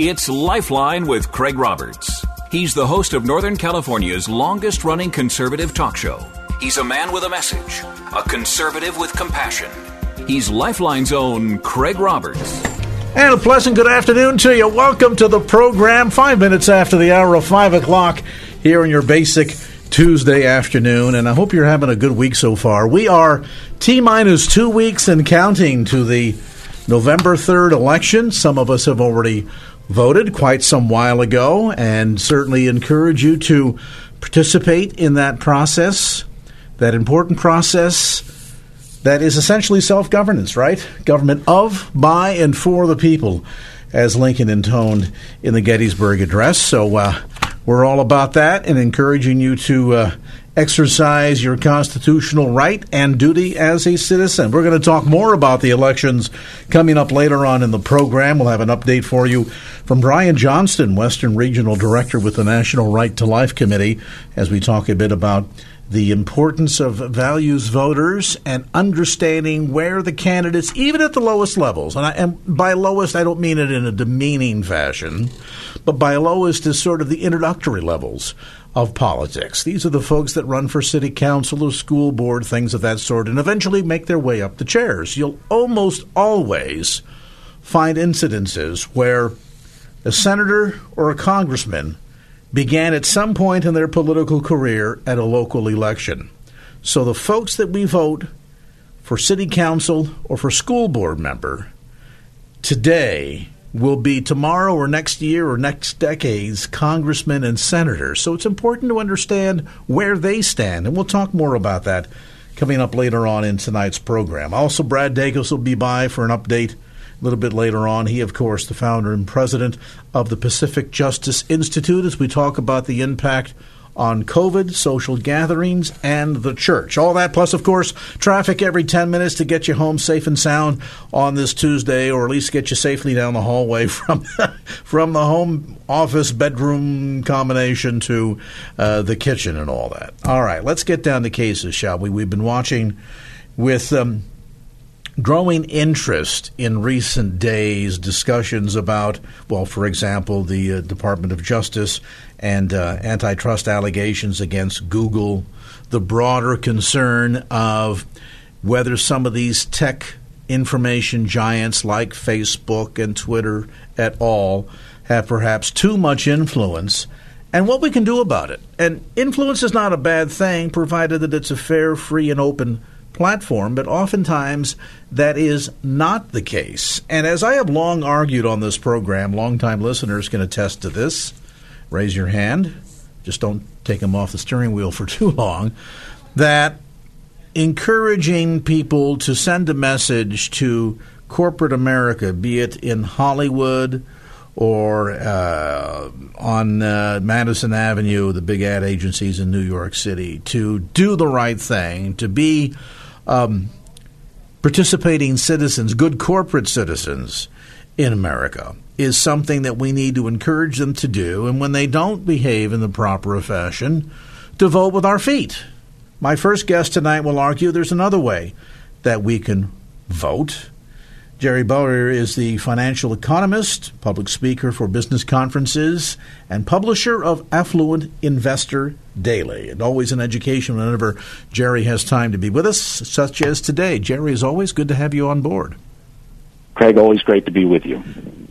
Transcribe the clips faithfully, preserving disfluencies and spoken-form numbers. It's Lifeline with Craig Roberts. He's the host of Northern California's longest-running conservative talk show. He's a man with a message, a conservative with compassion. He's Lifeline's own Craig Roberts. And a pleasant good afternoon to you. Welcome to the program, five minutes after the hour of five o'clock here on your basic Tuesday afternoon, and I hope you're having a good week so far. We are T-minus two weeks and counting to the November third election. Some of us have already voted quite some while ago, and certainly encourage you to participate in that process, that important process that is essentially self-governance, right? Government of, by, and for the people, as Lincoln intoned in the Gettysburg Address. So uh, we're all about that and encouraging you to uh, exercise your constitutional right and duty as a citizen. We're going to talk more about the elections coming up later on in the program. We'll have an update for you from Brian Johnston, Western Regional Director with the National Right to Life Committee, as we talk a bit about the importance of values voters and understanding where the candidates, even at the lowest levels, and, I, and by lowest I don't mean it in a demeaning fashion, but by lowest is sort of the introductory levels of politics. These are the folks that run for city council or school board, things of that sort, and eventually make their way up the chairs. You'll almost always find incidences where a senator or a congressman began at some point in their political career at a local election. So the folks that we vote for city council or for school board member today will be tomorrow or next year or next decade's congressmen and senators. So it's important to understand where they stand, and we'll talk more about that coming up later on in tonight's program. Also, Brad Dacus will be by for an update a little bit later on. He, of course, the founder and president of the Pacific Justice Institute, as we talk about the impact on COVID, social gatherings, and the church. All that plus, of course, traffic every ten minutes to get you home safe and sound on this Tuesday, or at least get you safely down the hallway from, from the home office bedroom combination to uh, the kitchen and all that. All right, let's get down to cases, shall we? We've been watching with Um, growing interest in recent days, discussions about, well, for example, the uh, Department of Justice and uh, antitrust allegations against Google, the broader concern of whether some of these tech information giants like Facebook and Twitter et al. Have perhaps too much influence, and what we can do about it. And influence is not a bad thing, provided that it's a fair, free, and open platform, but oftentimes that is not the case. And as I have long argued on this program, longtime listeners can attest to this. Raise your hand. Just don't take them off the steering wheel for too long. That encouraging people to send a message to corporate America, be it in Hollywood or uh, on uh, Madison Avenue, the big ad agencies in New York City, to do the right thing, to be Um, participating citizens, good corporate citizens in America, is something that we need to encourage them to do. And when they don't behave in the proper fashion, to vote with our feet. My first guest tonight will argue there's another way that we can vote. Jerry Bowyer is the financial economist, public speaker for business conferences, and publisher of Affluent Investor Daily. And always an education whenever Jerry has time to be with us, such as today. Jerry, is always good to have you on board. Craig, always great to be with you.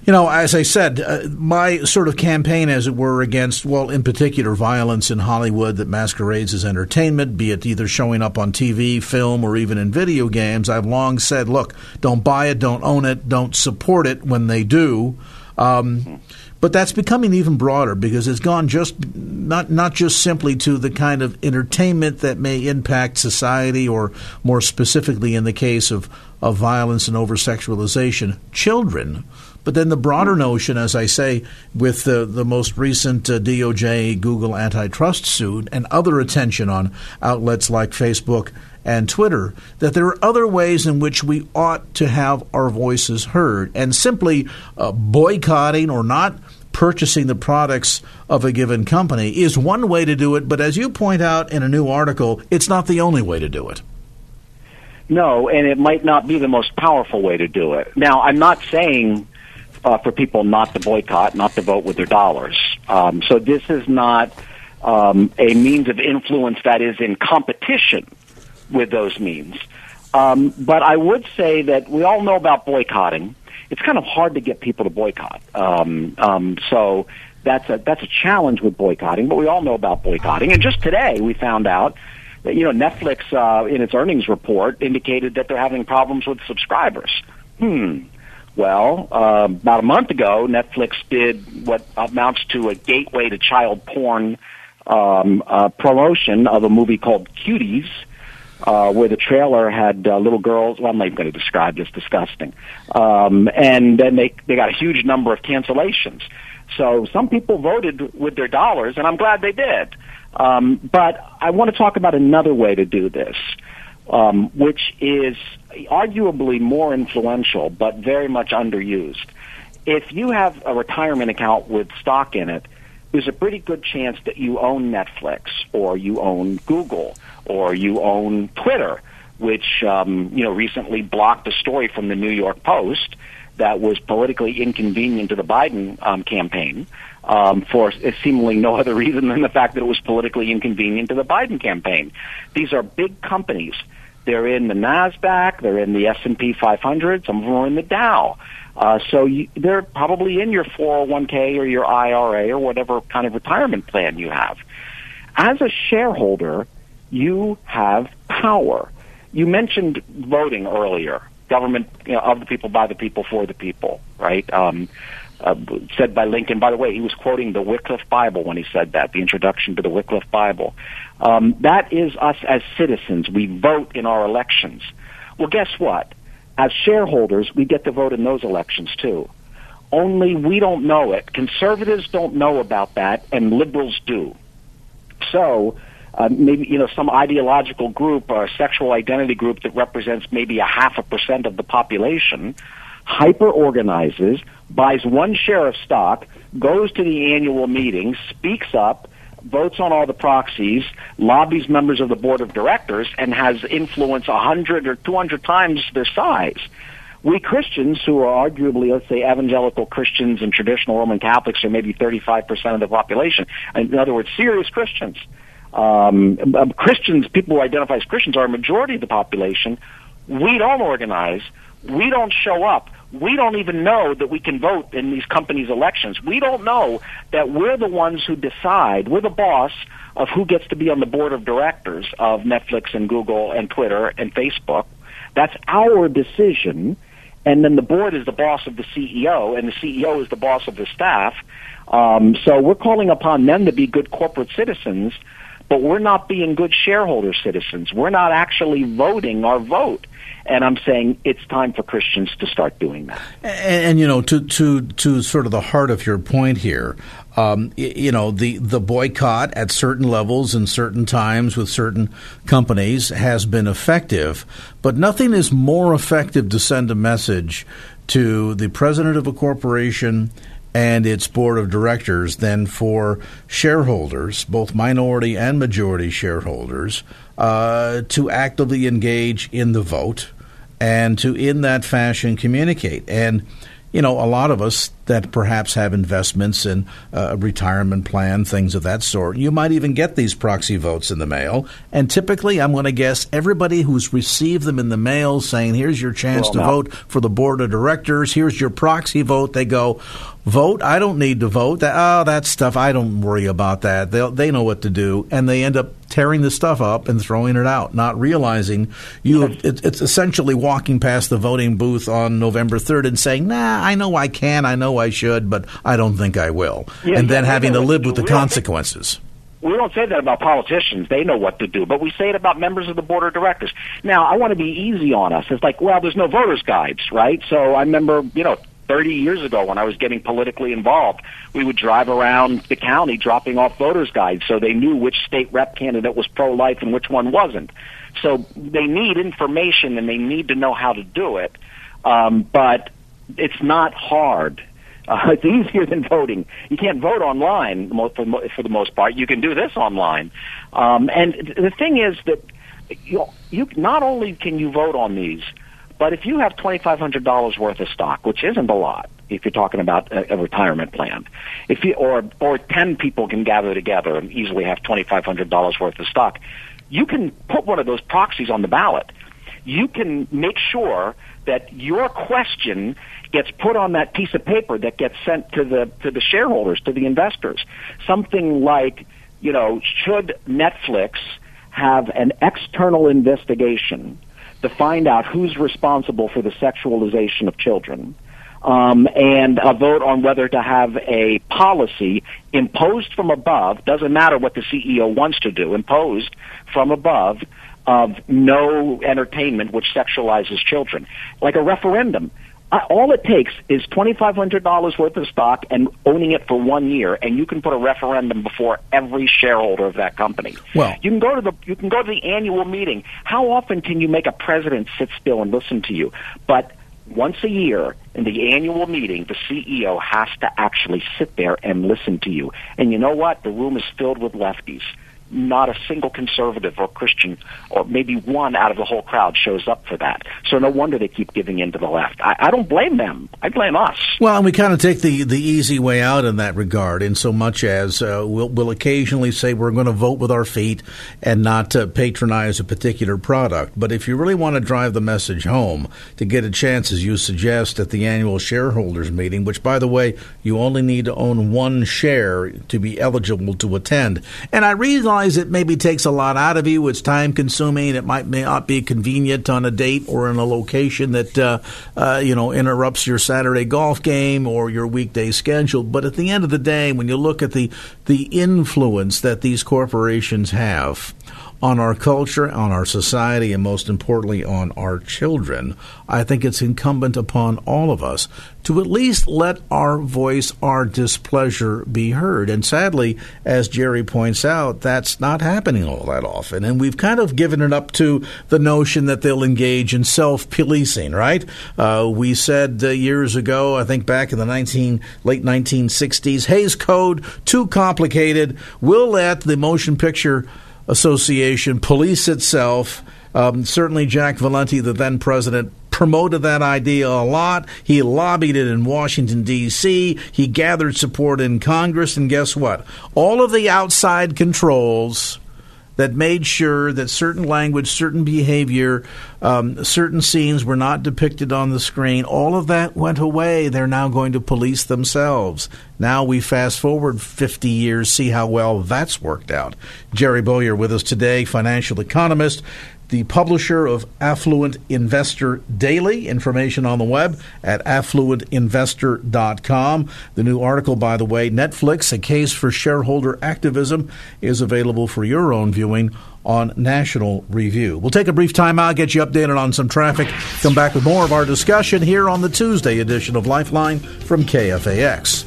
You know, as I said, uh, my sort of campaign, as it were, against, well, in particular, violence in Hollywood that masquerades as entertainment, be it either showing up on T V, film, or even in video games, I've long said, look, don't buy it, don't own it, don't support it when they do. Um, but that's becoming even broader because it's gone just not not just simply to the kind of entertainment that may impact society, or more specifically in the case of of violence and over-sexualization, children. But then the broader notion, as I say, with the, the most recent uh, D O J Google antitrust suit and other attention on outlets like Facebook and Twitter, that there are other ways in which we ought to have our voices heard. And simply uh, boycotting or not purchasing the products of a given company is one way to do it. But as you point out in a new article, it's not the only way to do it. No, and it might not be the most powerful way to do it. Now, I'm not saying uh, for people not to boycott, not to vote with their dollars. Um, so this is not um, a means of influence that is in competition with those means. Um, but I would say that we all know about boycotting. It's kind of hard to get people to boycott. Um, um, so that's a, that's a challenge with boycotting, but we all know about boycotting. And just today we found out that, you know, Netflix uh, in its earnings report indicated that they're having problems with subscribers. Hmm. Well, uh, about a month ago, Netflix did what amounts to a gateway to child porn um, uh, promotion of a movie called Cuties, Uh, where the trailer had uh, little girls. Well, I'm not even going to describe this. Disgusting. Um, and then they they got a huge number of cancellations. So some people voted with their dollars, and I'm glad they did. Um, but I want to talk about another way to do this, um, which is arguably more influential, but very much underused. If you have a retirement account with stock in it, there's a pretty good chance that you own Netflix or you own Google, or you own Twitter, which um, you know recently blocked a story from the New York Post that was politically inconvenient to the Biden um, campaign um, for seemingly no other reason than the fact that it was politically inconvenient to the Biden campaign. These are big companies. They're in the NASDAQ. They're in the S and P five hundred. Some of them are in the Dow. Uh, so you, they're probably in your four oh one k or your I R A or whatever kind of retirement plan you have. As a shareholder, you have power. You mentioned voting earlier, government, you know, of the people, by the people, for the people, right? Um, uh, said by Lincoln. By the way, he was quoting the Wycliffe Bible when he said that, the introduction to the Wycliffe Bible. Um, that is us as citizens. We vote in our elections. Well, guess what? As shareholders, we get to vote in those elections, too. Only we don't know it. Conservatives don't know about that, and liberals do. So Uh, maybe, you know, some ideological group or sexual identity group that represents maybe a half a percent of the population hyper-organizes, buys one share of stock, goes to the annual meeting, speaks up, votes on all the proxies, lobbies members of the board of directors, and has influence one hundred or two hundred times their size. We Christians, who are arguably, let's say, evangelical Christians and traditional Roman Catholics, are maybe thirty-five percent of the population. In other words, serious Christians. Um, Christians, people who identify as Christians, are a majority of the population. We don't organize. We don't show up. We don't even know that we can vote in these companies' elections. We don't know that we're the ones who decide. We're the boss of who gets to be on the board of directors of Netflix and Google and Twitter and Facebook. That's our decision. And then the board is the boss of the C E O, and the C E O is the boss of the staff. Um, so we're calling upon them to be good corporate citizens, but we're not being good shareholder citizens. We're not actually voting our vote. And I'm saying it's time for Christians to start doing that. And, and you know, to, to, to sort of the heart of your point here, um, you know, the, the boycott at certain levels and certain times with certain companies has been effective, but nothing is more effective to send a message to the president of a corporation and its board of directors than for shareholders, both minority and majority shareholders, uh, to actively engage in the vote and to, in that fashion, communicate. And, you know, a lot of us that perhaps have investments in a uh, retirement plan, things of that sort, you might even get these proxy votes in the mail. And typically, I'm going to guess everybody who's received them in the mail saying, here's your chance to vote for the board of directors, here's your proxy vote, they go, vote? I don't need to vote. That, oh, that stuff, I don't worry about that. They they know what to do. And they end up tearing the stuff up and throwing it out, not realizing you. It, it's essentially walking past the voting booth on November third and saying, nah, I know I can, I know I should, but I don't think I will. Yeah, and then yeah, having yeah, to live with the consequences. We don't say that about politicians. They know what to do. But we say it about members of the board of directors. Now, I want to be easy on us. It's like, well, there's no voters' guides, right? So I remember, you know, thirty years ago when I was getting politically involved, we would drive around the county dropping off voters' guides so they knew which state rep candidate was pro-life and which one wasn't. So they need information and they need to know how to do it. Um, but it's not hard. Uh, it's easier than voting. You can't vote online for the most part. You can do this online. Um, and the thing is that you, you not only can you vote on these, but if you have twenty-five hundred dollars worth of stock, which isn't a lot if you're talking about a, a retirement plan, if you or or ten people can gather together and easily have twenty-five hundred dollars worth of stock, you can put one of those proxies on the ballot. You can make sure that your question gets put on that piece of paper that gets sent to the to the shareholders, to the investors. Something like, you know, should Netflix have an external investigation to find out who's responsible for the sexualization of children, um, and a vote on whether to have a policy imposed from above, doesn't matter what the C E O wants to do, imposed from above, of no entertainment which sexualizes children, like a referendum. All it takes is twenty-five hundred dollars worth of stock and owning it for one year, and you can put a referendum before every shareholder of that company. Well, you can go to the you can go to the annual meeting. How often can you make a president sit still and listen to you? But once a year in the annual meeting, the C E O has to actually sit there and listen to you. And you know what? The room is filled with lefties. Not a single conservative or Christian, or maybe one out of the whole crowd, shows up for that. So no wonder they keep giving in to the left. I, I don't blame them. I blame us. Well, and we kind of take the, the easy way out in that regard, in so much as uh, we'll, we'll occasionally say we're going to vote with our feet and not uh, patronize a particular product. But if you really want to drive the message home, to get a chance, as you suggest, at the annual shareholders meeting, which, by the way, you only need to own one share to be eligible to attend. And I realize it maybe takes a lot out of you. It's time-consuming. It might may not be convenient on a date or in a location that uh, uh, you know interrupts your Saturday golf game or your weekday schedule. But at the end of the day, when you look at the the influence that these corporations have on our culture, on our society, and most importantly, on our children, I think it's incumbent upon all of us to at least let our voice, our displeasure be heard. And sadly, as Jerry points out, that's not happening all that often. And we've kind of given it up to the notion that they'll engage in self-policing, right? Uh, we said uh, years ago, I think back in the nineteen, late nineteen sixties, Hays Code, too complicated. We'll let the Motion Picture Association police itself. Um, certainly Jack Valenti, the then president, promoted that idea a lot. He lobbied it in Washington, D C. He gathered support in Congress. And guess what? All of the outside controls that made sure that certain language, certain behavior, um, certain scenes were not depicted on the screen, all of that went away. They're now going to police themselves. Now we fast forward fifty years, see how well that's worked out. Jerry Bowyer with us today, financial economist, the publisher of Affluent Investor Daily, information on the web at affluent investor dot com. The new article, by the way, Netflix, A Case for Shareholder Activism, is available for your own viewing on National Review. We'll take a brief time out, get you updated on some traffic, come back with more of our discussion here on the Tuesday edition of Lifeline from K F A X.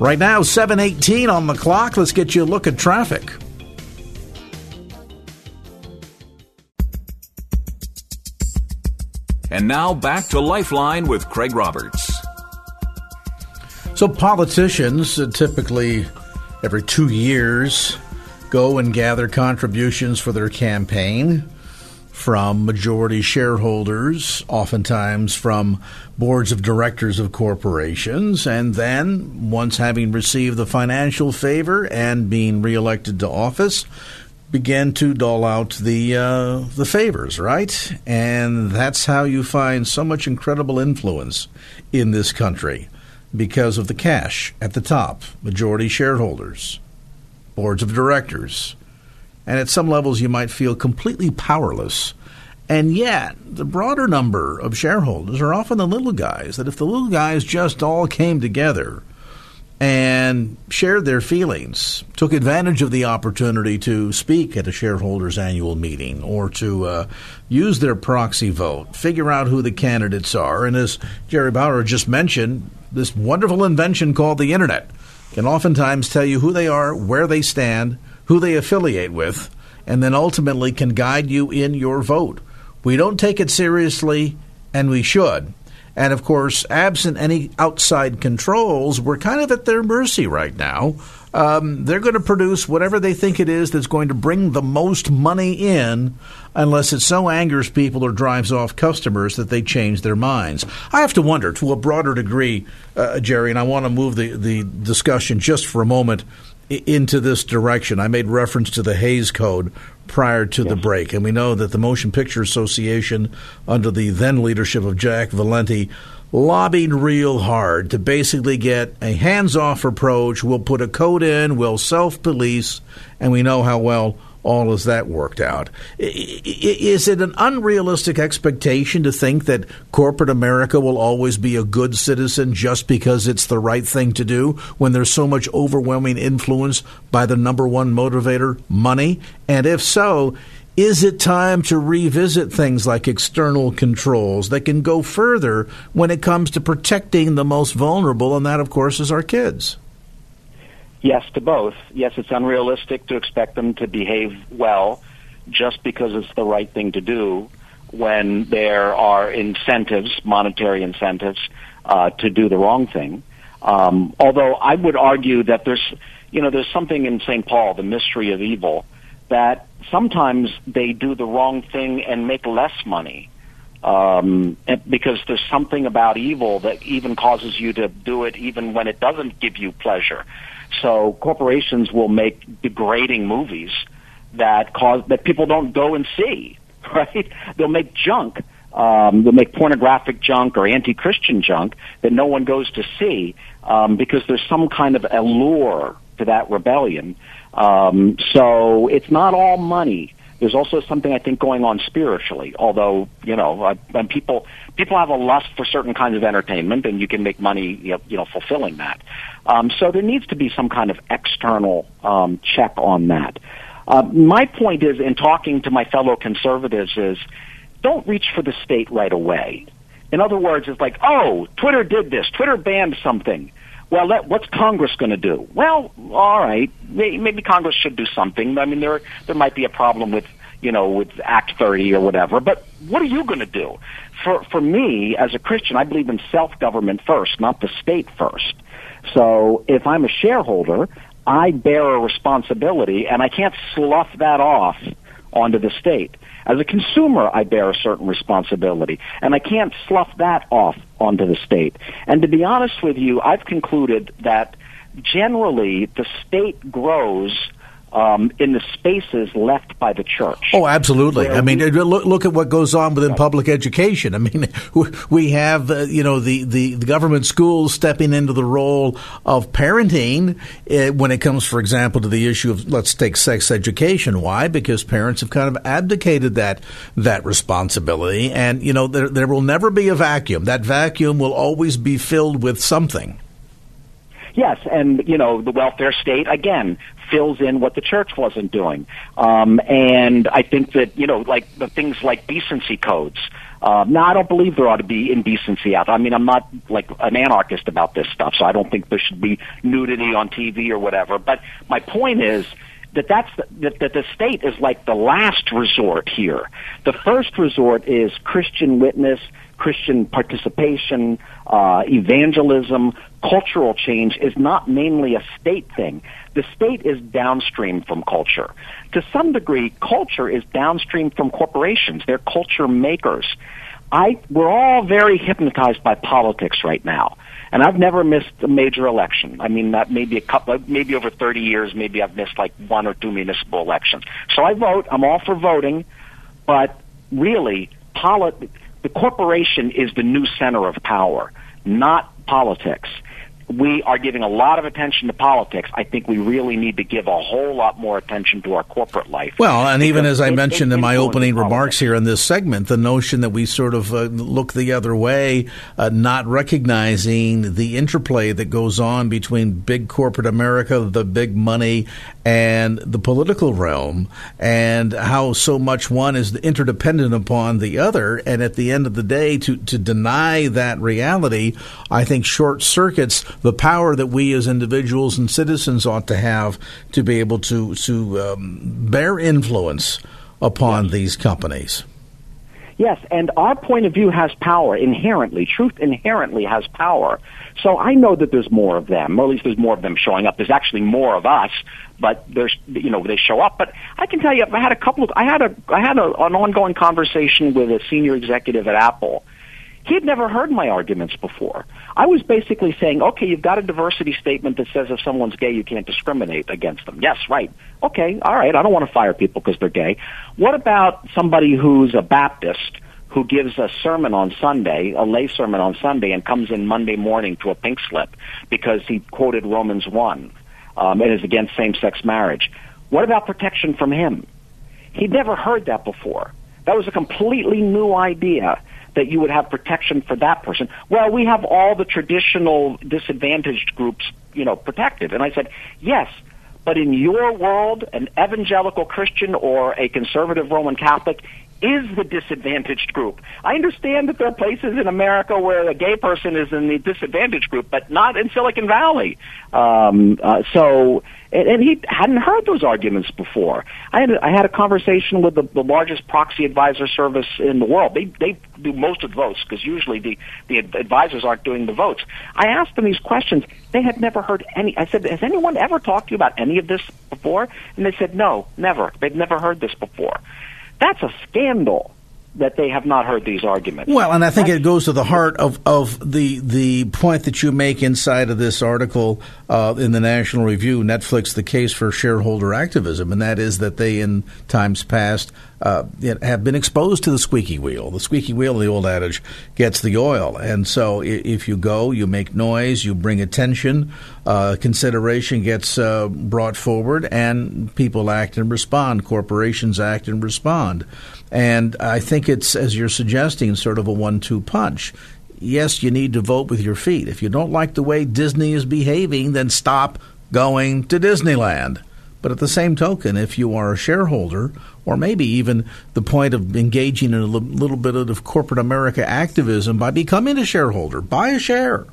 Right now, seven eighteen on the clock. Let's get you a look at traffic. And now back to Lifeline with Craig Roberts. So politicians uh, typically every two years go and gather contributions for their campaign from majority shareholders, oftentimes from boards of directors of corporations. And then once having received the financial favor and being reelected to office, begin to dole out the uh, the favors, right? And that's how you find so much incredible influence in this country, because of the cash at the top, majority shareholders, boards of directors. And at some levels, you might feel completely powerless. And yet, the broader number of shareholders are often the little guys, that if the little guys just all came together and shared their feelings, took advantage of the opportunity to speak at a shareholders' annual meeting or to uh, use their proxy vote, figure out who the candidates are. And as Jerry Bowyer just mentioned, this wonderful invention called the Internet can oftentimes tell you who they are, where they stand, who they affiliate with, and then ultimately can guide you in your vote. We don't take it seriously, and we should. And, of course, absent any outside controls, we're kind of at their mercy right now. Um, they're going to produce whatever they think it is that's going to bring the most money in, unless it so angers people or drives off customers that they change their minds. I have to wonder, to a broader degree, uh, Jerry, and I want to move the, the discussion just for a moment into this direction. I made reference to the Hays Code prior to yes. the break, and we know that the Motion Picture Association, under the then leadership of Jack Valenti, lobbied real hard to basically get a hands-off approach. We'll put a code in, we'll self-police, and we know how well all of that worked out. Is it an unrealistic expectation to think that corporate America will always be a good citizen just because it's the right thing to do when there's so much overwhelming influence by the number one motivator, money? And if so, is it time to revisit things like external controls that can go further when it comes to protecting the most vulnerable? And that, of course, is our kids. Yes to both. Yes, it's unrealistic to expect them to behave well just because it's the right thing to do when there are incentives, monetary incentives, uh, to do the wrong thing. Um, although I would argue that there's, you know, there's something in Saint Paul, the mystery of evil, that sometimes they do the wrong thing and make less money, um, because there's something about evil that even causes you to do it even when it doesn't give you pleasure. So corporations will make degrading movies that cause that people don't go and see, right? They'll make junk. Um, they'll make pornographic junk or anti-Christian junk that no one goes to see, um, because there's some kind of allure to that rebellion. Um, so it's not all money. There's also something, I think, going on spiritually, although, you know, uh, when people people have a lust for certain kinds of entertainment, and you can make money, you know, you know fulfilling that. Um, so there needs to be some kind of external um, check on that. Uh, my point is, in talking to my fellow conservatives, is don't reach for the state right away. In other words, it's like, oh, Twitter did this, Twitter banned something. Well, that, what's Congress going to do? Well, all right, maybe Congress should do something. I mean, there there might be a problem with, you know, with Act thirty or whatever. But what are you going to do? For for me, as a Christian, I believe in self-government first, not the state first. So if I'm a shareholder, I bear a responsibility, and I can't slough that off onto the state. As a consumer, I bear a certain responsibility, and I can't slough that off onto the state. And to be honest with you, I've concluded that generally the state grows um, in the spaces left by the church. Oh, absolutely. I mean, look, look at what goes on within public education. I mean, we have, uh, you know, the, the, the government schools stepping into the role of parenting uh, when it comes, for example, to the issue of, let's take sex education. Why? Because parents have kind of abdicated that that responsibility. And, you know, there, there will never be a vacuum. That vacuum will always be filled with something. Yes, and, you know, the welfare state, again, fills in what the church wasn't doing. Um, and I think that, you know, like the things like decency codes. Uh, now, I don't believe there ought to be indecency out. I mean, I'm not like an anarchist about this stuff, so I don't think there should be nudity on T V or whatever. But my point is that that's the, that, that the state is like the last resort here. The first resort is Christian witness, Christian participation, uh, evangelism, cultural change is not mainly a state thing. The state is downstream from culture. To some degree, culture is downstream from corporations. They're culture makers. I, we're all very hypnotized by politics right now. And I've never missed a major election. I mean, that maybe a couple, maybe over thirty years, maybe I've missed like one or two municipal elections. So I vote. I'm all for voting. But really, polit- the corporation is the new center of power, not politics. we are giving a lot of attention to politics. I think we really need to give a whole lot more attention to our corporate life. Well, and even as I mentioned in my opening remarks here in this segment, the notion that we sort of uh, look the other way, uh, not recognizing the interplay that goes on between big corporate America, the big money, and the political realm, and how so much one is interdependent upon the other. And at the end of the day, to, to deny that reality, I think short circuits the power that we as individuals and citizens ought to have to be able to to um, bear influence upon yes. these companies. Yes, and our point of view has power inherently. Truth inherently has power. So I know that there's more of them, or at least there's more of them showing up. There's actually more of us, but there's, you know, they show up. But I can tell you, I had a couple of, I had a, I had a, an ongoing conversation with a senior executive at Apple. He had never heard my arguments before. I was basically saying, okay, you've got a diversity statement that says if someone's gay, you can't discriminate against them. Yes, right. Okay, all right, I don't want to fire people because they're gay. What about somebody who's a Baptist who gives a sermon on Sunday, a lay sermon on Sunday, and comes in Monday morning to a pink slip because he quoted Romans one um, and is against same-sex marriage? What about protection from him? He'd never heard that before. That was a completely new idea, that you would have protection for that person. Well, we have all the traditional disadvantaged groups, you know, protected. And I said, yes, but in your world, an evangelical Christian or a conservative Roman Catholic is the disadvantaged group. I understand that there are places in America where a gay person is in the disadvantaged group, but not in Silicon Valley. Um, uh, so, and, and he hadn't heard those arguments before. I had a, I had a conversation with the, the largest proxy advisor service in the world. They they do most of the votes because usually the the advisors aren't doing the votes. I asked them these questions. They had never heard any. I said, "Has anyone ever talked to you about any of this before?" And they said, "No, never. They've never heard this before." That's a scandal that they have not heard these arguments. Well, and I think That's, it goes to the heart of, of the the point that you make inside of this article uh, in the National Review, Netflix, the case for shareholder activism, and that is that they, in times past, uh, have been exposed to the squeaky wheel. The squeaky wheel, the old adage, gets the oil. And so if you go, you make noise, you bring attention, uh, consideration gets uh, brought forward, and people act and respond, corporations act and respond. And I think it's, as you're suggesting, sort of a one-two punch. Yes, you need to vote with your feet. If you don't like the way Disney is behaving, then stop going to Disneyland. But at the same token, if you are a shareholder, or maybe even the point of engaging in a little bit of corporate America activism by becoming a shareholder, buy a share.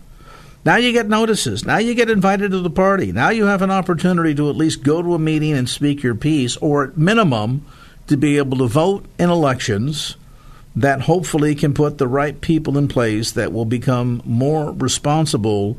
Now you get notices. Now you get invited to the party. Now you have an opportunity to at least go to a meeting and speak your piece, or at minimum to be able to vote in elections that hopefully can put the right people in place that will become more responsible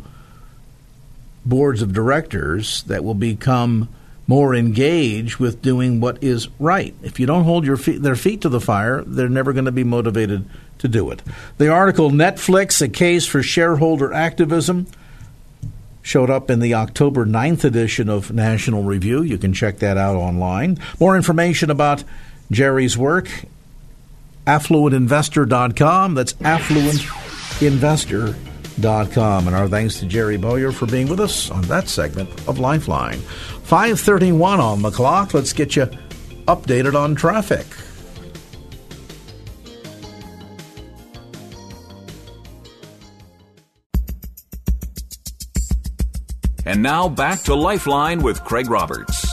boards of directors, that will become more engaged with doing what is right. If you don't hold your feet, their feet to the fire, they're never going to be motivated to do it. The article, Netflix, a case for shareholder activism, showed up in the October ninth edition of National Review. You can check that out online. More information about Jerry's work, affluent investor dot com. That's affluent investor dot com. And our thanks to Jerry Bowyer for being with us on that segment of Lifeline. five thirty-one on the clock. Let's get you updated on traffic. And now back to Lifeline with Craig Roberts.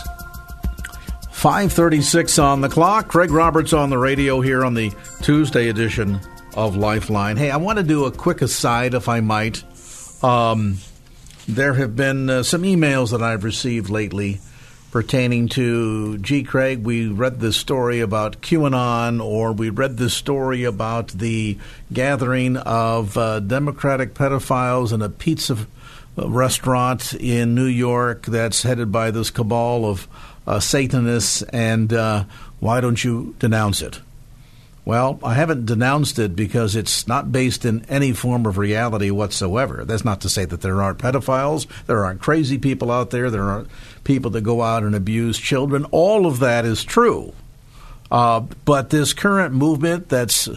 five thirty-six on the clock. Craig Roberts on the radio here on the Tuesday edition of Lifeline. Hey, I want to do a quick aside, if I might. Um, there have been uh, some emails that I've received lately pertaining to, gee, Craig, we read this story about QAnon, or we read this story about the gathering of uh, Democratic pedophiles in a pizza restaurant in New York that's headed by this cabal of uh, Satanists, and uh, why don't you denounce it? Well, I haven't denounced it because it's not based in any form of reality whatsoever. That's not to say that there aren't pedophiles, there aren't crazy people out there, there aren't people that go out and abuse children. All of that is true. Uh, but this current movement that's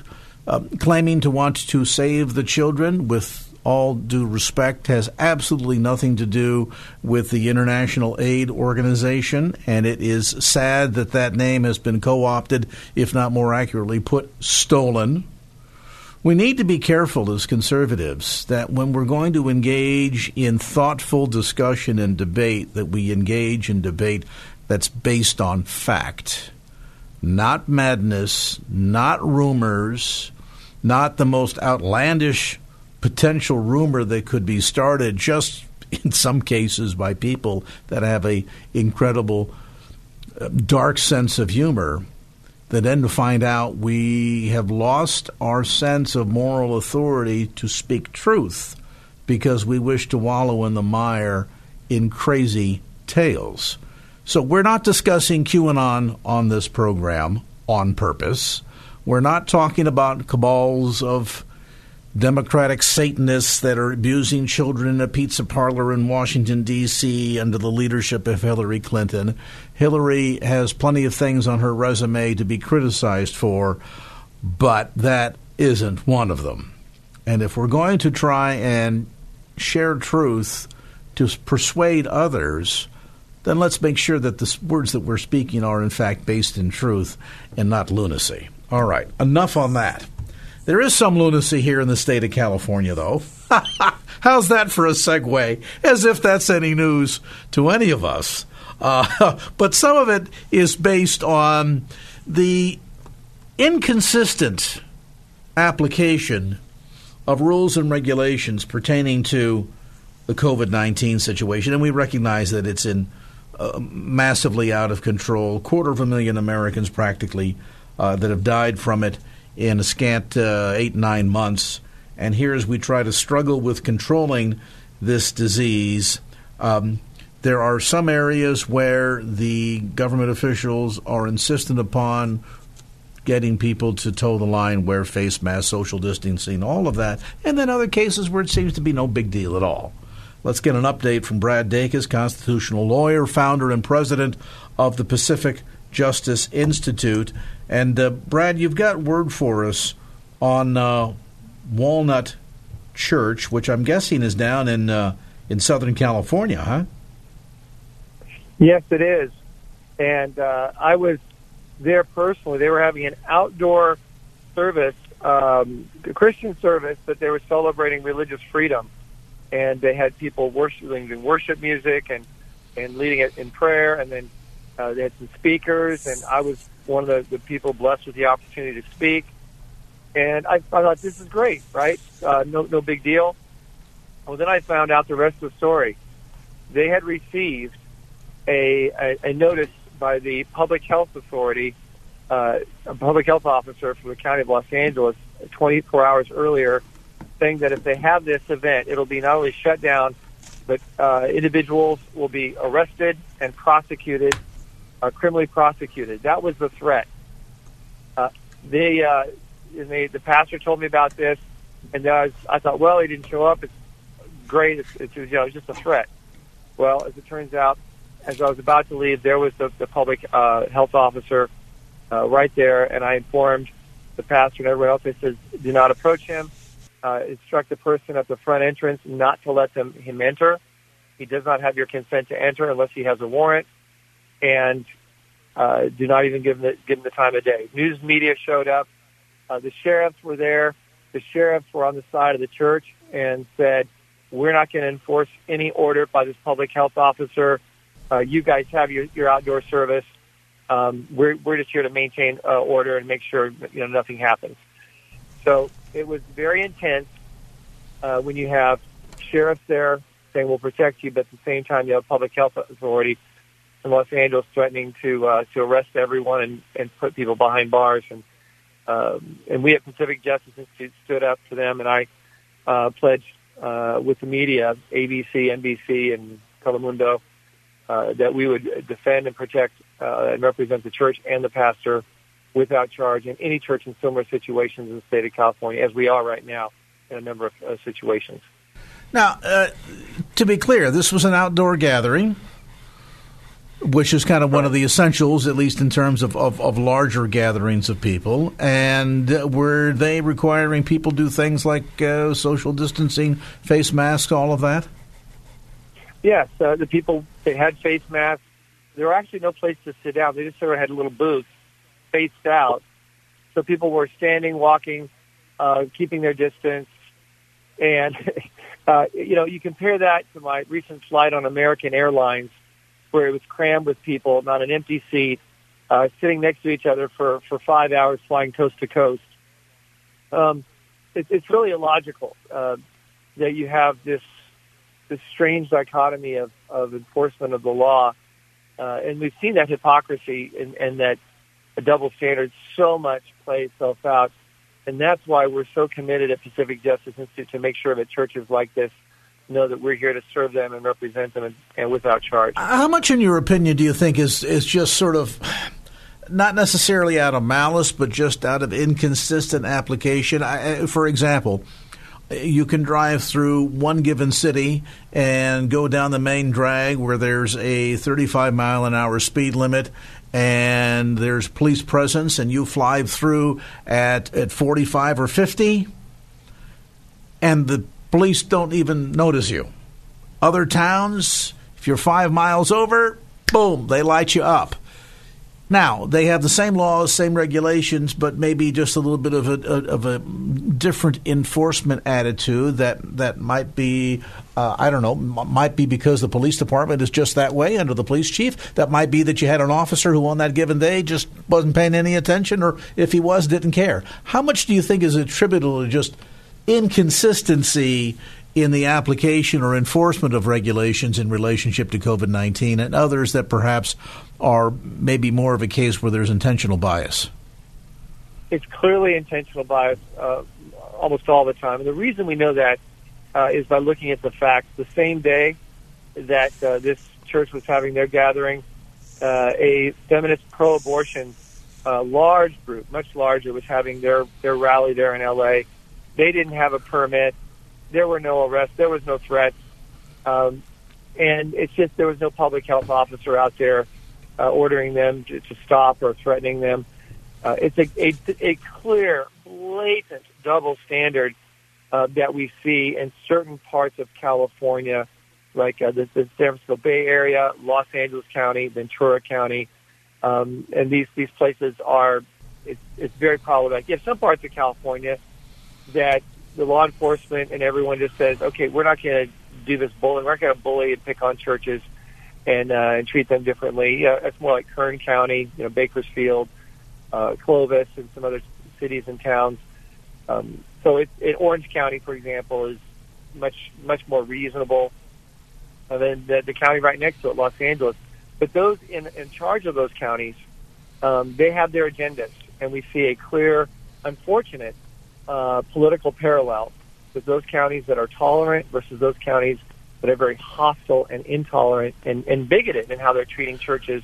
uh, claiming to want to save the children with all due respect, has absolutely nothing to do with the International Aid Organization, and it is sad that that name has been co-opted, if not more accurately put, stolen. We need to be careful as conservatives that when we're going to engage in thoughtful discussion and debate, that we engage in debate that's based on fact, not madness, not rumors, not the most outlandish potential rumor that could be started just in some cases by people that have a incredible dark sense of humor, that then to find out we have lost our sense of moral authority to speak truth because we wish to wallow in the mire in crazy tales. So we're not discussing QAnon on this program on purpose. We're not talking about cabals of Democratic Satanists that are abusing children in a pizza parlor in Washington, D C under the leadership of Hillary Clinton. Hillary has plenty of things on her resume to be criticized for, but that isn't one of them. And if we're going to try and share truth to persuade others, then let's make sure that the words that we're speaking are in fact based in truth and not lunacy. All right, enough on that. There is some lunacy here in the state of California, though. How's that for a segue? As if that's any news to any of us. Uh, but some of it is based on the inconsistent application of rules and regulations pertaining to the COVID nineteen situation. And we recognize that it's in uh, massively out of control. Quarter of a million Americans practically uh, that have died from it in a scant uh, eight, nine months. And here as we try to struggle with controlling this disease, um, there are some areas where the government officials are insistent upon getting people to toe the line, wear face masks, social distancing, all of that, and then other cases where it seems to be no big deal at all. Let's get an update from Brad Dacus, constitutional lawyer, founder and president of the Pacific Justice Institute. And, uh, Brad, you've got word for us on uh, Walnut Church, which I'm guessing is down in uh, in Southern California, huh? Yes, it is. And uh, I was there personally. They were having an outdoor service, um, a Christian service, but they were celebrating religious freedom. And they had people worshiping the worship music and, and leading it in prayer. And then uh, they had some speakers, and I was one of the, the people blessed with the opportunity to speak. And I, I thought, this is great, right? Uh, no no big deal. Well, then I found out the rest of the story. They had received a, a, a notice by the public health authority, uh, a public health officer from the county of Los Angeles twenty-four hours earlier, saying that if they have this event, it'll be not only shut down, but uh, individuals will be arrested and prosecuted Uh, criminally prosecuted. That was the threat. Uh, they, uh, and they, the pastor told me about this, and I, was, I thought, well, he didn't show up. It's great. It's, it's, you know, it's just a threat. Well, as it turns out, as I was about to leave, there was the, the public uh, health officer uh, right there, and I informed the pastor and everyone else. I said, do not approach him. Uh, instruct the person at the front entrance not to let them him enter. He does not have your consent to enter unless he has a warrant. And uh, do not even give them, the, give them the time of day. News media showed up. Uh, the sheriffs were there. The sheriffs were on the side of the church and said, we're not going to enforce any order by this public health officer. Uh, you guys have your, your outdoor service. Um, we're, we're just here to maintain uh, order and make sure, you know, nothing happens. So it was very intense uh, when you have sheriffs there saying we'll protect you, but at the same time you have public health authority in Los Angeles threatening to uh, to arrest everyone and, and put people behind bars. And um, and we at Pacific Justice Institute stood up to them, and I uh, pledged uh, with the media, A B C, N B C, and Telemundo, uh, that we would defend and protect uh, and represent the church and the pastor without charge in any church in similar situations in the state of California, as we are right now in a number of uh, situations. Now, uh, to be clear, this was an outdoor gathering. which is kind of one of the essentials, at least in terms of, of, of larger gatherings of people. And were they requiring people do things like uh, social distancing, face masks, all of that? Yes. Uh, the people, they had face masks. There were actually no place to sit down. They just sort of had little booths spaced out. So people were standing, walking, uh, keeping their distance. And, uh, you know, you compare that to my recent flight on American Airlines, where it was crammed with people, not an empty seat, uh, sitting next to each other for, for five hours flying coast to coast. Um, it, it's really illogical uh, that you have this this strange dichotomy of, of enforcement of the law. Uh, and we've seen that hypocrisy and, and that double standard so much play itself out. And that's why we're so committed at Pacific Justice Institute to make sure that churches like this know that we're here to serve them and represent them, and, and without charge. How much, in your opinion, do you think is is just sort of not necessarily out of malice, but just out of inconsistent application? I, for example, you can drive through one given city and go down the main drag where there's a thirty-five mile an hour speed limit, and there's police presence, and you fly through at at forty-five or fifty, and the police don't even notice you. Other towns, if you're five miles over, boom, they light you up. Now, they have the same laws, same regulations, but maybe just a little bit of a, of a different enforcement attitude that, that might be, uh, I don't know, might be because the police department is just that way under the police chief. That might be that you had an officer who on that given day just wasn't paying any attention, or if he was, didn't care. How much do you think is attributable to just inconsistency in the application or enforcement of regulations in relationship to COVID nineteen, and others that perhaps are maybe more of a case where there's intentional bias? It's clearly intentional bias uh, almost all the time. And the reason we know that uh, is by looking at the facts. The same day that uh, this church was having their gathering, uh, a feminist pro-abortion uh, large group, much larger, was having their, their rally there in L A They didn't have a permit. There were no arrests. There was no threats. Um, and it's just there was no public health officer out there uh, ordering them to, to stop or threatening them. Uh, it's a, a, a clear, blatant double standard uh, that we see in certain parts of California, like uh, the, the San Francisco Bay Area, Los Angeles County, Ventura County. Um, and these, these places are, it's, it's very problematic. Yeah, some parts of California that the law enforcement and everyone just says, okay, we're not going to do this bullying. We're not going to bully and pick on churches and, uh, and treat them differently. You know, it's more like Kern County, you know, Bakersfield, uh, Clovis, and some other cities and towns. Um, so it, it, Orange County, for example, is much, much more reasonable than the, the county right next to it, Los Angeles. But those in, in charge of those counties, um, they have their agendas, and we see a clear, unfortunate Uh, political parallel with those counties that are tolerant versus those counties that are very hostile and intolerant and, and bigoted in how they're treating churches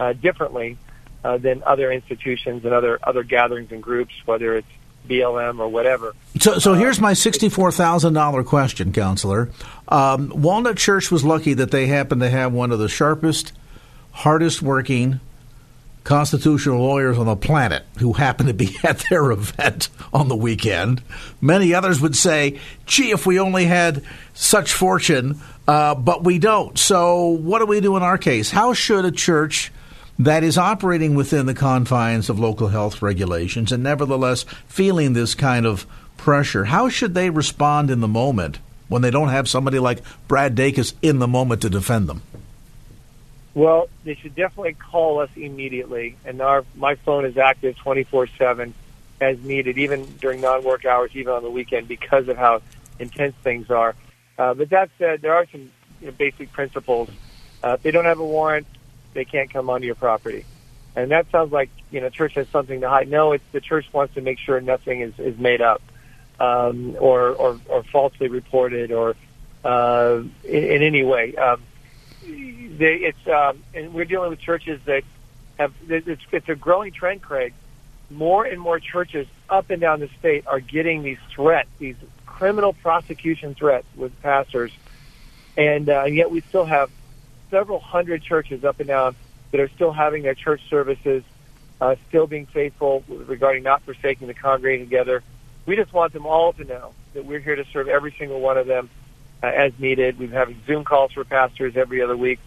uh, differently uh, than other institutions and other other gatherings and groups, whether it's B L M or whatever. So, so here's my sixty-four thousand dollars question, Counselor. Um, Walnut Church was lucky that they happened to have one of the sharpest, hardest-working constitutional lawyers on the planet who happened to be at their event on the weekend. Many others would say, gee, if we only had such fortune, uh, but we don't. So what do we do in our case? How should a church that is operating within the confines of local health regulations and nevertheless feeling this kind of pressure, how should they respond in the moment when they don't have somebody like Brad Dacus in the moment to defend them? Well, they should definitely call us immediately, and our my phone is active twenty-four seven as needed, even during non-work hours, even on the weekend, because of how intense things are. Uh, but that said, there are some you know, basic principles. Uh, if they don't have a warrant, they can't come onto your property. And that sounds like, you know, church has something to hide. No, it's the church wants to make sure nothing is, is made up um, or, or, or falsely reported or uh, in, in any way. Um, They, it's um, and we're dealing with churches that have. It's, it's a growing trend, Craig. More and more churches up and down the state are getting these threats, these criminal prosecution threats with pastors, and, uh, and yet we still have several hundred churches up and down that are still having their church services, uh, still being faithful regarding not forsaking the congregating together. We just want them all to know that we're here to serve every single one of them uh, as needed. We've having Zoom calls for pastors every other week.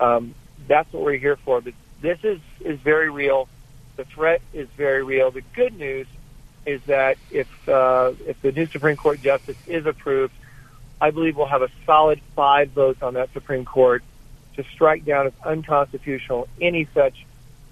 Um, that's what we're here for. But this is, is very real. The threat is very real. The good news is that if uh, if the new Supreme Court justice is approved, I believe we'll have a solid five votes on that Supreme Court to strike down as unconstitutional any such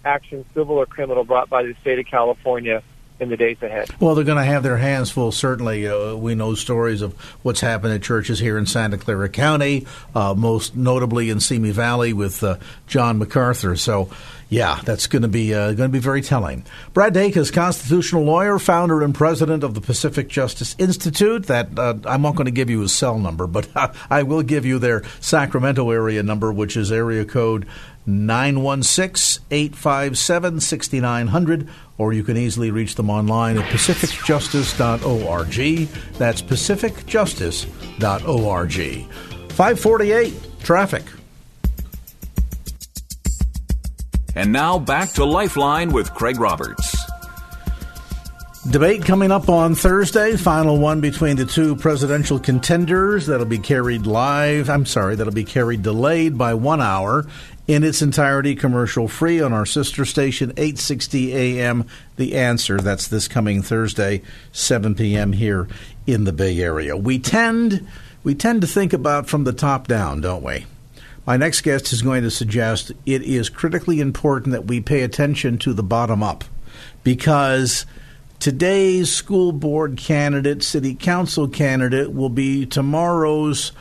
action, civil or criminal, brought by the state of California in the days ahead. Well, they're going to have their hands full, certainly. Uh, we know stories of what's happened at churches here in Santa Clara County, uh, most notably in Simi Valley with uh, John MacArthur. So, yeah, that's going to be uh, going to be very telling. Brad Dacus, constitutional lawyer, founder and president of the Pacific Justice Institute. That uh, I'm not going to give you his cell number, but uh, I will give you their Sacramento area number, which is area code nine one six, eight five seven, six nine zero zero, or you can easily reach them online at pacific justice dot org. That's pacific justice dot org. five forty-eight, traffic. And now back to Lifeline with Craig Roberts. Debate coming up on Thursday, final one between the two presidential contenders. That'll be carried live. I'm sorry, that'll be carried delayed by one hour in its entirety, commercial free on our sister station, eight sixty A M, The Answer. That's this coming Thursday, seven p.m. here in the Bay Area. We tend, we tend to think about from the top down, don't we? My next guest is going to suggest it is critically important that we pay attention to the bottom up, because today's school board candidate, city council candidate, will be tomorrow's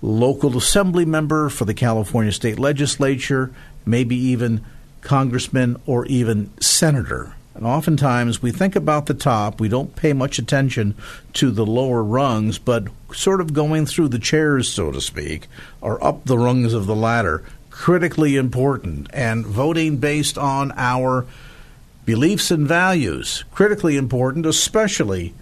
local assembly member for the California State Legislature, maybe even congressman or even senator. And oftentimes we think about the top. We don't pay much attention to the lower rungs, but sort of going through the chairs, so to speak, or up the rungs of the ladder, critically important. And voting based on our beliefs and values, critically important, especially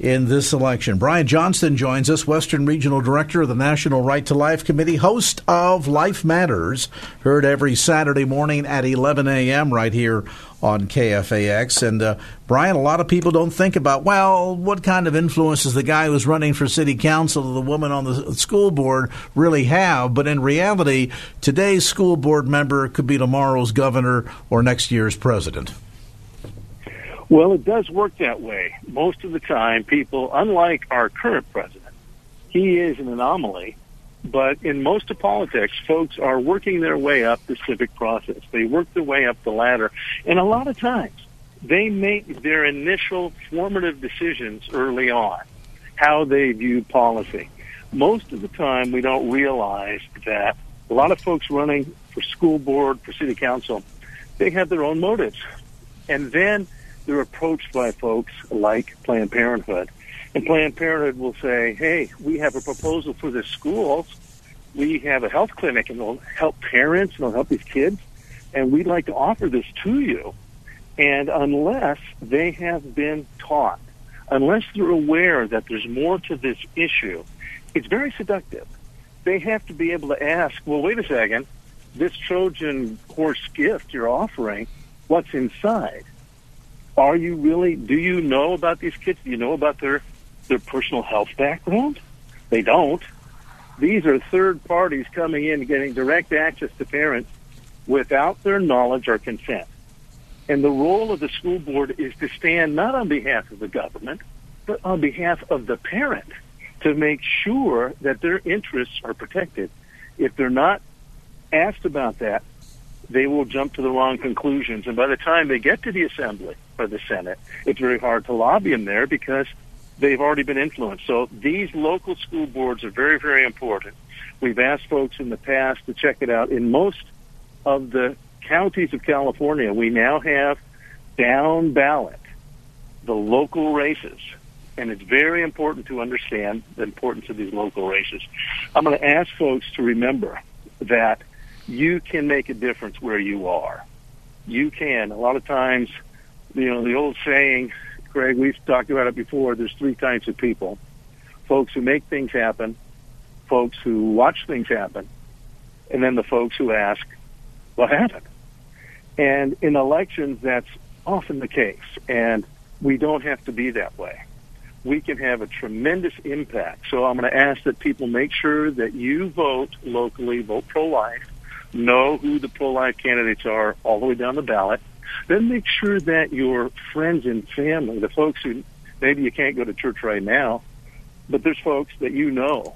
in this election. Brian Johnston joins us, Western Regional Director of the National Right to Life Committee, host of Life Matters, heard every Saturday morning at eleven a.m. right here on K F A X. And, uh, Brian, a lot of people don't think about, well, what kind of influence does the guy who's running for city council or the woman on the school board really have? But in reality, today's school board member could be tomorrow's governor or next year's president. Well, it does work that way. Most of the time, people, unlike our current president, he is an anomaly. But in most of politics, folks are working their way up the civic process. They work their way up the ladder. And a lot of times, they make their initial formative decisions early on, how they view policy. Most of the time, we don't realize that a lot of folks running for school board, for city council, they have their own motives. And then they're approached by folks like Planned Parenthood. And Planned Parenthood will say, hey, we have a proposal for the schools. We have a health clinic, and it'll help parents, and it'll help these kids, and we'd like to offer this to you. And unless they have been taught, unless they're aware that there's more to this issue, it's very seductive. They have to be able to ask, well, wait a second, this Trojan horse gift you're offering, what's inside? Are you really, do you know about these kids? Do you know about their their personal health background? They don't. These are third parties coming in, getting direct access to parents without their knowledge or consent. And the role of the school board is to stand not on behalf of the government, but on behalf of the parent to make sure that their interests are protected. If they're not asked about that, they will jump to the wrong conclusions. And by the time they get to the assembly or the Senate, it's very hard to lobby them there because they've already been influenced. So these local school boards are very, very important. We've asked folks in the past to check it out. In most of the counties of California, we now have down ballot the local races, and it's very important to understand the importance of these local races. I'm going to ask folks to remember that you can make a difference where you are. You can. A lot of times, you know, the old saying, Craig, we've talked about it before, there's three types of people. Folks who make things happen, folks who watch things happen, and then the folks who ask, what happened? And in elections, that's often the case, and we don't have to be that way. We can have a tremendous impact. So I'm going to ask that people make sure that you vote locally, vote pro-life, know who the pro-life candidates are all the way down the ballot. Then make sure that your friends and family, the folks who maybe you can't go to church right now, but there's folks that you know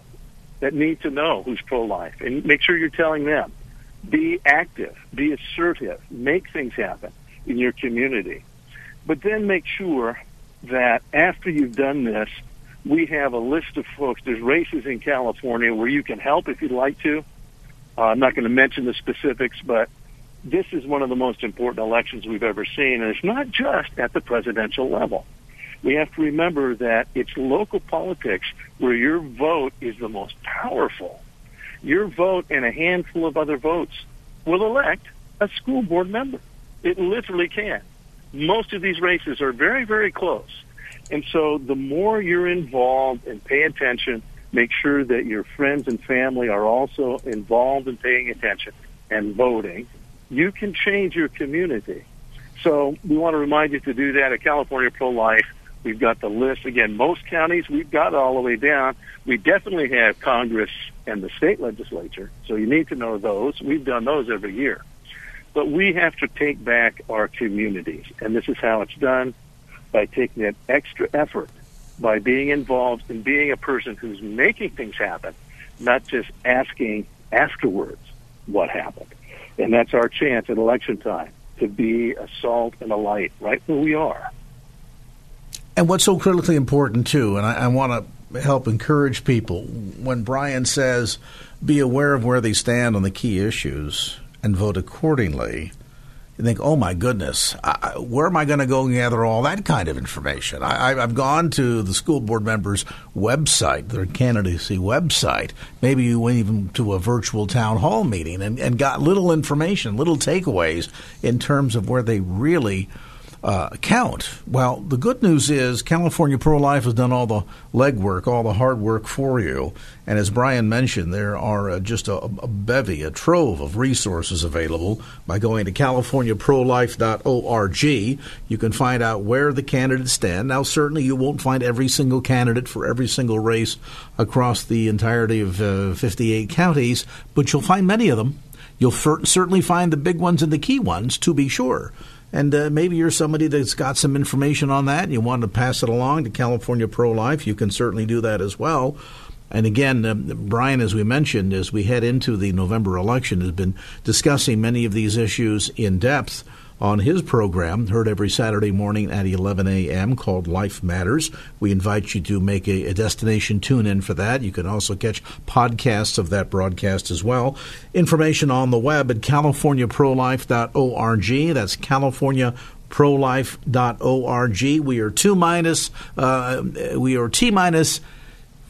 that need to know who's pro-life, and make sure you're telling them. Be active, be assertive, make things happen in your community. But then make sure that after you've done this, we have a list of folks. There's races in California where you can help if you'd like to. Uh, I'm not going to mention the specifics, but this is one of the most important elections we've ever seen, and it's not just at the presidential level. We have to remember that it's local politics where your vote is the most powerful. Your vote and a handful of other votes will elect a school board member. It literally can. Most of these races are very, very close. And so the more you're involved and pay attention, make sure that your friends and family are also involved in paying attention and voting, you can change your community. So we want to remind you to do that at California Pro-Life. We've got the list. Again, most counties, we've got all the way down. We definitely have Congress and the state legislature, so you need to know those. We've done those every year. But we have to take back our communities, and this is how it's done, by taking an extra effort, by being involved and being a person who's making things happen, not just asking afterwards what happened. And that's our chance at election time, to be a salt and a light right where we are. And what's so critically important, too, and I, I want to help encourage people, when Brian says be aware of where they stand on the key issues and vote accordingly, you think, oh, my goodness, I, where am I going to go and gather all that kind of information? I, I, I've gone to the school board members' website, their candidacy website, maybe you went even to a virtual town hall meeting and, and got little information, little takeaways in terms of where they really Uh, count. Well, the good news is California Pro-Life has done all the legwork, all the hard work for you. And as Brian mentioned, there are uh, just a, a bevy, a trove of resources available by going to california pro life dot org. You can find out where the candidates stand. Now, certainly you won't find every single candidate for every single race across the entirety of uh, fifty-eight counties, but you'll find many of them. You'll f- certainly find the big ones and the key ones, to be sure. And uh, maybe you're somebody that's got some information on that and you want to pass it along to California Pro-Life. You can certainly do that as well. And again, uh, Brian, as we mentioned, as we head into the November election, has been discussing many of these issues in depth on his program, heard every Saturday morning at eleven a.m., called Life Matters. We invite you to make a, a destination tune-in for that. You can also catch podcasts of that broadcast as well. Information on the web at california pro life dot org. That's california pro life dot org. We are two minus, uh, we are T minus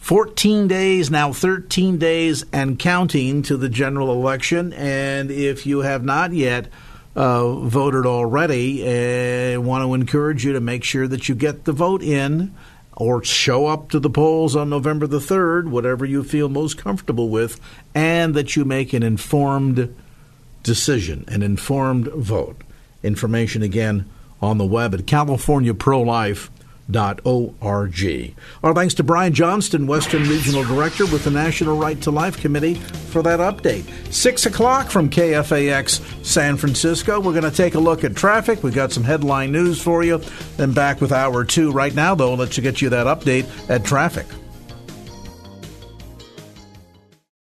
fourteen days, now thirteen days and counting to the general election. And if you have not yet Uh, voted already, and uh, want to encourage you to make sure that you get the vote in or show up to the polls on November the third, whatever you feel most comfortable with, and that you make an informed decision, an informed vote. Information, again, on the web at california pro life dot org. Our thanks to Brian Johnston, Western Regional Director with the National Right to Life Committee, for that update. Six o'clock from K F A X San Francisco. We're going to take a look at traffic. We've got some headline news for you. Then back with hour two. Right now, though, let's get you that update at traffic.